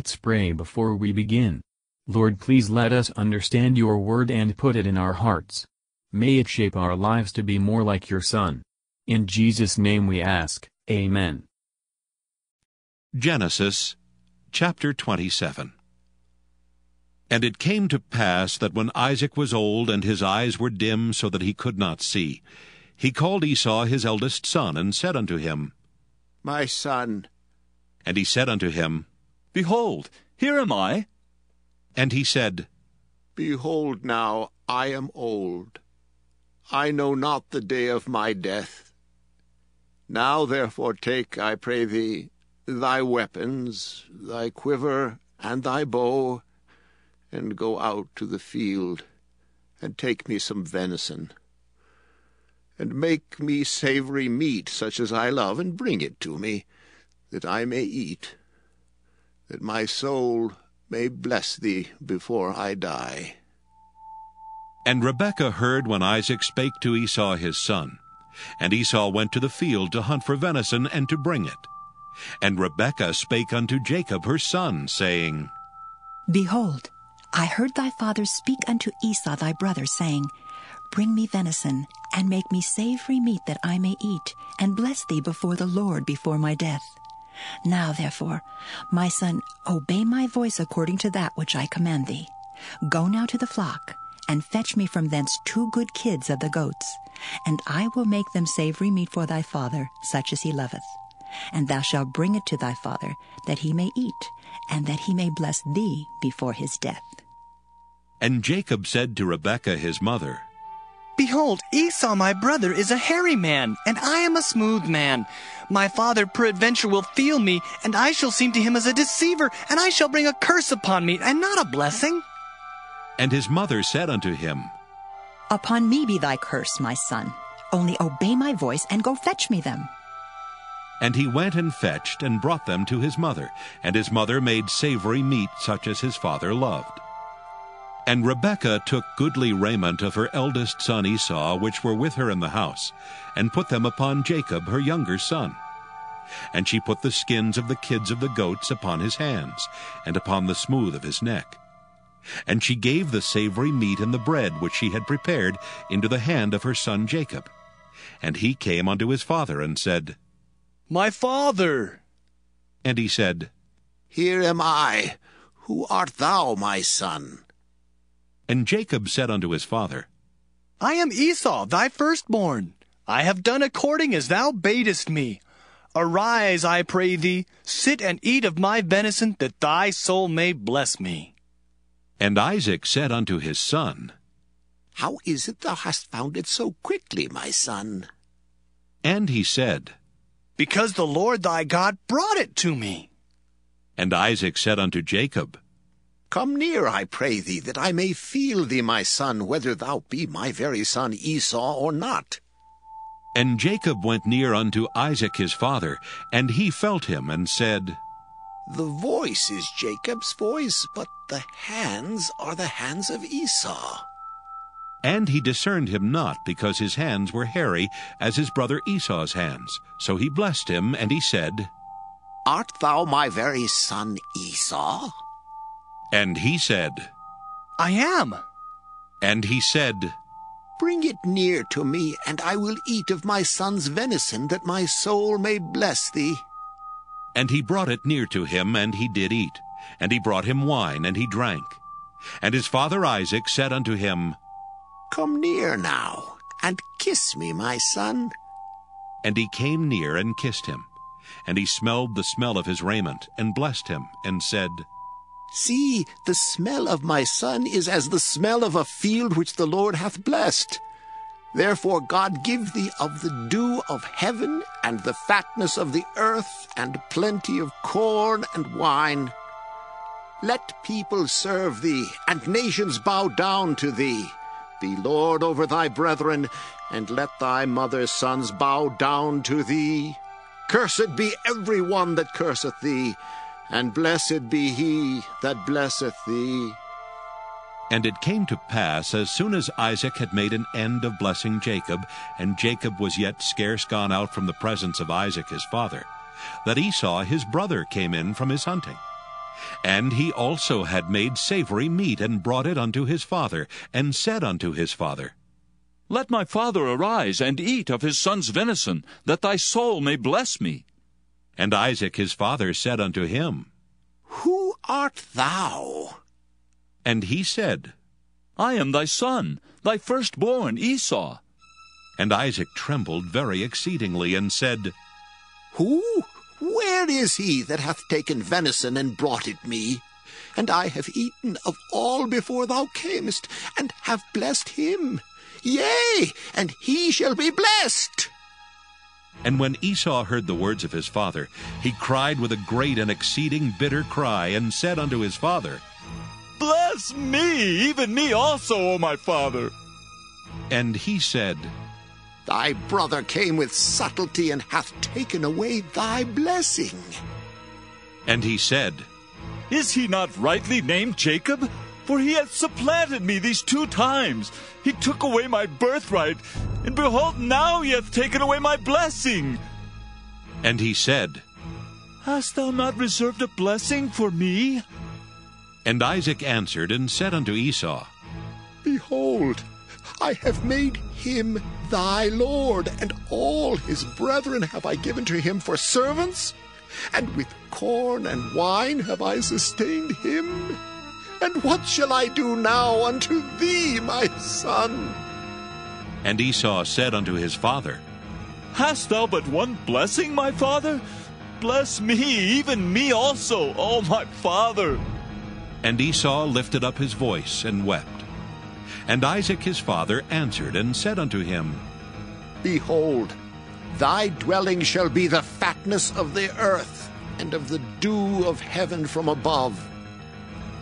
Let's pray before we begin. Lord, please let us understand your word and put it in our hearts. May it shape our lives to be more like your Son. In Jesus' name we ask, Amen. Genesis chapter 27. And it came to pass that when Isaac was old and his eyes were dim so that he could not see, he called Esau his eldest son, and said unto him, My son. And he said unto him, Behold, here am I. And he said, Behold now, I am old. I know not the day of my death. Now therefore take, I pray thee, thy weapons, thy quiver, and thy bow, and go out to the field, and take me some venison, and make me savory meat such as I love, and bring it to me, that I may eat, that my soul may bless thee before I die. And Rebekah heard when Isaac spake to Esau his son, and Esau went to the field to hunt for venison and to bring it. And Rebekah spake unto Jacob her son, saying, Behold, I heard thy father speak unto Esau thy brother, saying, Bring me venison, and make me savory meat that I may eat, and bless thee before the Lord before my death. Now therefore, my son, obey my voice according to that which I command thee. Go now to the flock, and fetch me from thence 2 good kids of the goats, and I will make them savory meat for thy father, such as he loveth. And thou shalt bring it to thy father, that he may eat, and that he may bless thee before his death. And Jacob said to Rebekah his mother, Behold, Esau my brother is a hairy man, and I am a smooth man. My father peradventure will feel me, and I shall seem to him as a deceiver, and I shall bring a curse upon me, and not a blessing. And his mother said unto him, Upon me be thy curse, my son. Only obey my voice, and go fetch me them. And he went and fetched, and brought them to his mother, and his mother made savory meat such as his father loved. And Rebekah took goodly raiment of her eldest son Esau, which were with her in the house, and put them upon Jacob her younger son. And she put the skins of the kids of the goats upon his hands, and upon the smooth of his neck. And she gave the savory meat and the bread which she had prepared into the hand of her son Jacob. And he came unto his father, and said, My father! And he said, Here am I. Who art thou, my son? And Jacob said unto his father, I am Esau, thy firstborn. I have done according as thou badest me. Arise, I pray thee, sit and eat of my venison, that thy soul may bless me. And Isaac said unto his son, How is it thou hast found it so quickly, my son? And he said, Because the Lord thy God brought it to me. And Isaac said unto Jacob, Come near, I pray thee, that I may feel thee, my son, whether thou be my very son Esau or not. And Jacob went near unto Isaac his father, and he felt him, and said, The voice is Jacob's voice, but the hands are the hands of Esau. And he discerned him not, because his hands were hairy, as his brother Esau's hands. So he blessed him, and he said, Art thou my very son Esau? And he said, I am. And he said, Bring it near to me, and I will eat of my son's venison, that my soul may bless thee. And he brought it near to him, and he did eat. And he brought him wine, and he drank. And his father Isaac said unto him, Come near now, and kiss me, my son. And he came near and kissed him. And he smelled the smell of his raiment, and blessed him, and said, See, the smell of my son is as the smell of a field which the Lord hath blessed. Therefore God give thee of the dew of heaven, and the fatness of the earth, and plenty of corn and wine. Let people serve thee, and nations bow down to thee. Be Lord over thy brethren, and let thy mother's sons bow down to thee. Cursed be every one that curseth thee, and blessed be he that blesseth thee. And it came to pass, as soon as Isaac had made an end of blessing Jacob, and Jacob was yet scarce gone out from the presence of Isaac his father, that Esau his brother came in from his hunting. And he also had made savory meat, and brought it unto his father, and said unto his father, Let my father arise, and eat of his son's venison, that thy soul may bless me. And Isaac his father said unto him, Who art thou? And he said, I am thy son, thy firstborn Esau. And Isaac trembled very exceedingly, and said, Who? Where is he that hath taken venison and brought it me? And I have eaten of all before thou camest, and have blessed him. Yea, and he shall be blessed. And when Esau heard the words of his father, he cried with a great and exceeding bitter cry, and said unto his father, Bless me, even me also, O my father. And he said, Thy brother came with subtlety, and hath taken away thy blessing. And he said, Is he not rightly named Jacob? For he hath supplanted me these 2 times. He took away my birthright, and behold, now he hath taken away my blessing. And he said, Hast thou not reserved a blessing for me? And Isaac answered and said unto Esau, Behold, I have made him thy lord, and all his brethren have I given to him for servants, and with corn and wine have I sustained him. And what shall I do now unto thee, my son? And Esau said unto his father, Hast thou but one blessing, my father? Bless me, even me also, O my father. And Esau lifted up his voice and wept. And Isaac his father answered and said unto him, Behold, thy dwelling shall be the fatness of the earth, and of the dew of heaven from above.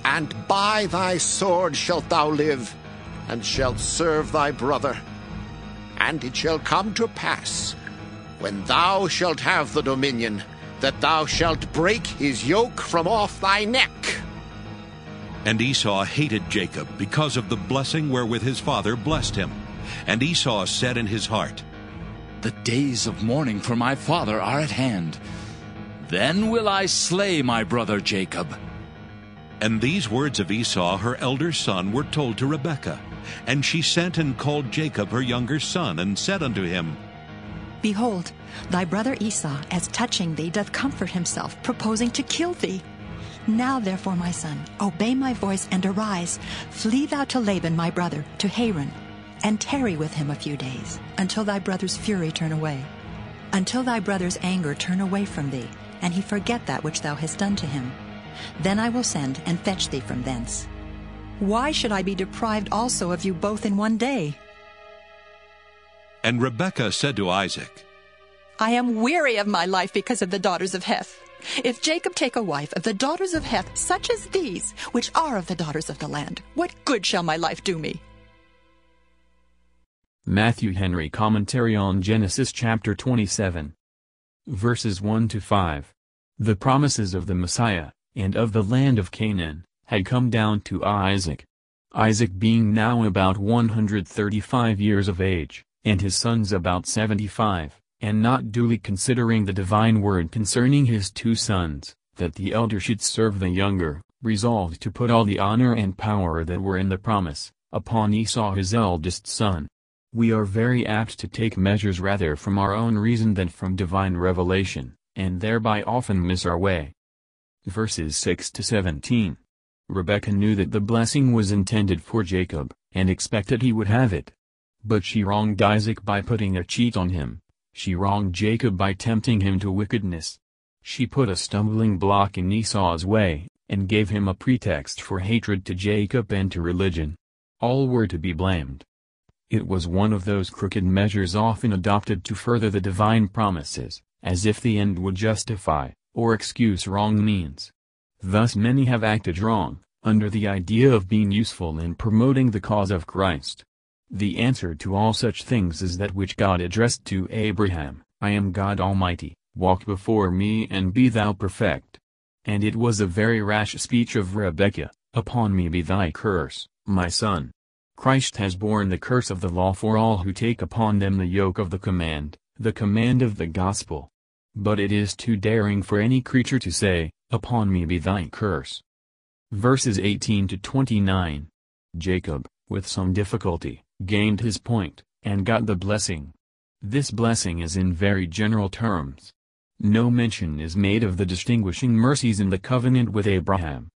And by thy sword shalt thou live, and shalt serve thy brother. And it shall come to pass, when thou shalt have the dominion, that thou shalt break his yoke from off thy neck. And Esau hated Jacob because of the blessing wherewith his father blessed him. And Esau said in his heart, The days of mourning for my father are at hand. Then will I slay my brother Jacob. And these words of Esau, her elder son, were told to Rebekah. And she sent and called Jacob, her younger son, and said unto him, Behold, thy brother Esau, as touching thee, doth comfort himself, proposing to kill thee. Now therefore, my son, obey my voice, and arise. Flee thou to Laban, my brother, to Haran, and tarry with him a few days, until thy brother's fury turn away, until thy brother's anger turn away from thee, and he forget that which thou hast done to him. Then I will send and fetch thee from thence. Why should I be deprived also of you both in one day? And Rebekah said to Isaac, I am weary of my life because of the daughters of Heth. If Jacob take a wife of the daughters of Heth, such as these, which are of the daughters of the land, what good shall my life do me? Matthew Henry Commentary on Genesis chapter 27, verses 1 to 5. The promises of the Messiah, and of the land of Canaan, had come down to Isaac. Isaac being now about 135 years of age, and his sons about 75, and not duly considering the divine word concerning his 2 sons, that the elder should serve the younger, resolved to put all the honor and power that were in the promise, upon Esau his eldest son. We are very apt to take measures rather from our own reason than from divine revelation, and thereby often miss our way. Verses 6 to 17. Rebekah knew that the blessing was intended for Jacob, and expected he would have it. But she wronged Isaac by putting a cheat on him. She wronged Jacob by tempting him to wickedness. She put a stumbling block in Esau's way, and gave him a pretext for hatred to Jacob and to religion. All were to be blamed. It was one of those crooked measures often adopted to further the divine promises, as if the end would justify, or excuse wrong means. Thus many have acted wrong, under the idea of being useful in promoting the cause of Christ. The answer to all such things is that which God addressed to Abraham, I am God Almighty, walk before me and be thou perfect. And it was a very rash speech of Rebekah, upon me be thy curse, my son. Christ has borne the curse of the law for all who take upon them the yoke of the command of the gospel. But it is too daring for any creature to say, upon me be thy curse. Verses 18 to 29. Jacob, with some difficulty, gained his point, and got the blessing. This blessing is in very general terms. No mention is made of the distinguishing mercies in the covenant with Abraham.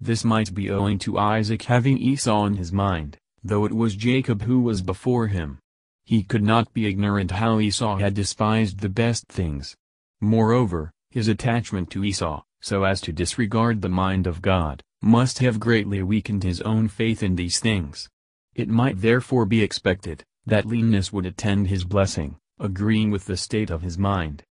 This might be owing to Isaac having Esau in his mind, though it was Jacob who was before him. He could not be ignorant how Esau had despised the best things. Moreover, his attachment to Esau, so as to disregard the mind of God, must have greatly weakened his own faith in these things. It might therefore be expected that leanness would attend his blessing, agreeing with the state of his mind.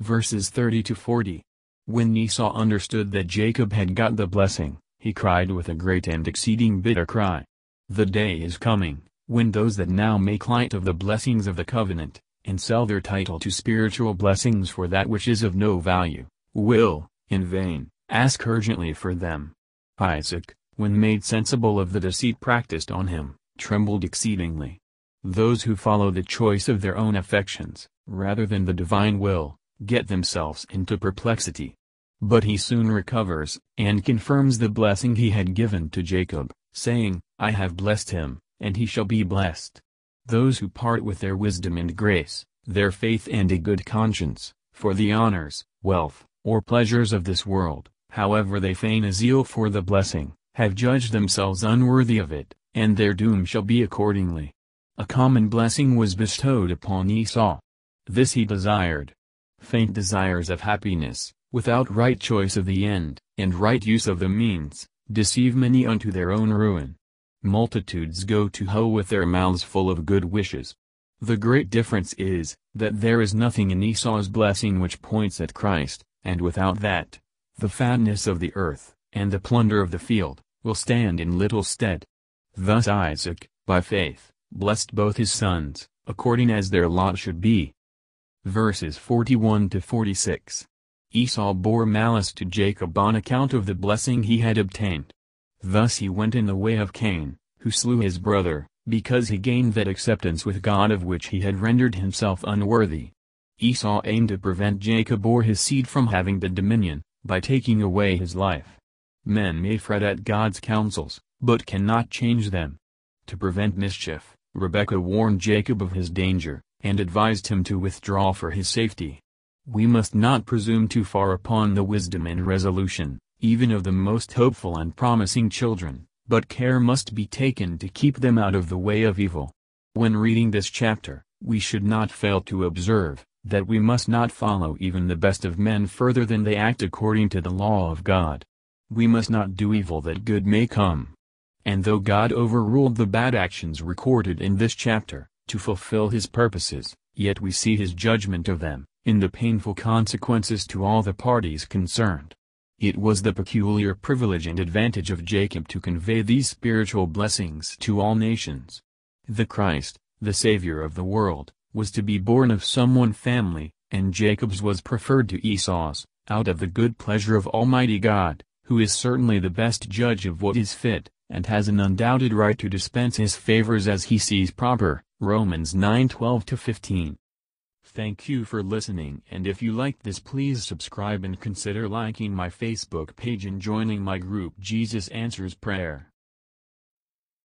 Verses 30 to 40. When Esau understood that Jacob had got the blessing, he cried with a great and exceeding bitter cry. The day is coming, when those that now make light of the blessings of the covenant, and sell their title to spiritual blessings for that which is of no value, will, in vain, ask urgently for them. Isaac, when made sensible of the deceit practiced on him, trembled exceedingly. Those who follow the choice of their own affections, rather than the divine will, get themselves into perplexity. But he soon recovers, and confirms the blessing he had given to Jacob, saying, I have blessed him, and he shall be blessed. Those who part with their wisdom and grace, their faith and a good conscience, for the honors, wealth, or pleasures of this world, however they feign a zeal for the blessing, have judged themselves unworthy of it, and their doom shall be accordingly. A common blessing was bestowed upon Esau. This he desired. Faint desires of happiness, without right choice of the end, and right use of the means, deceive many unto their own ruin. Multitudes go to hell with their mouths full of good wishes. The great difference is, that there is nothing in Esau's blessing which points at Christ, and without that, the fatness of the earth, and the plunder of the field, will stand in little stead. Thus Isaac, by faith, blessed both his sons, according as their lot should be. Verses 41 to 46. Esau bore malice to Jacob on account of the blessing he had obtained. Thus he went in the way of Cain, who slew his brother, because he gained that acceptance with God of which he had rendered himself unworthy. Esau aimed to prevent Jacob or his seed from having the dominion, by taking away his life. Men may fret at God's counsels, but cannot change them. To prevent mischief, Rebekah warned Jacob of his danger, and advised him to withdraw for his safety. We must not presume too far upon the wisdom and resolution, even of the most hopeful and promising children, but care must be taken to keep them out of the way of evil. When reading this chapter, we should not fail to observe, that we must not follow even the best of men further than they act according to the law of God. We must not do evil that good may come. And though God overruled the bad actions recorded in this chapter, to fulfill his purposes, yet we see his judgment of them, in the painful consequences to all the parties concerned. It was the peculiar privilege and advantage of Jacob to convey these spiritual blessings to all nations. The Christ, the Savior of the world, was to be born of some one family, and Jacob's was preferred to Esau's, out of the good pleasure of Almighty God, who is certainly the best judge of what is fit, and has an undoubted right to dispense his favors as he sees proper. Romans 9:12-15. Thank you for listening, and if you liked this, please subscribe and consider liking my Facebook page and joining my group Jesus Answers Prayer.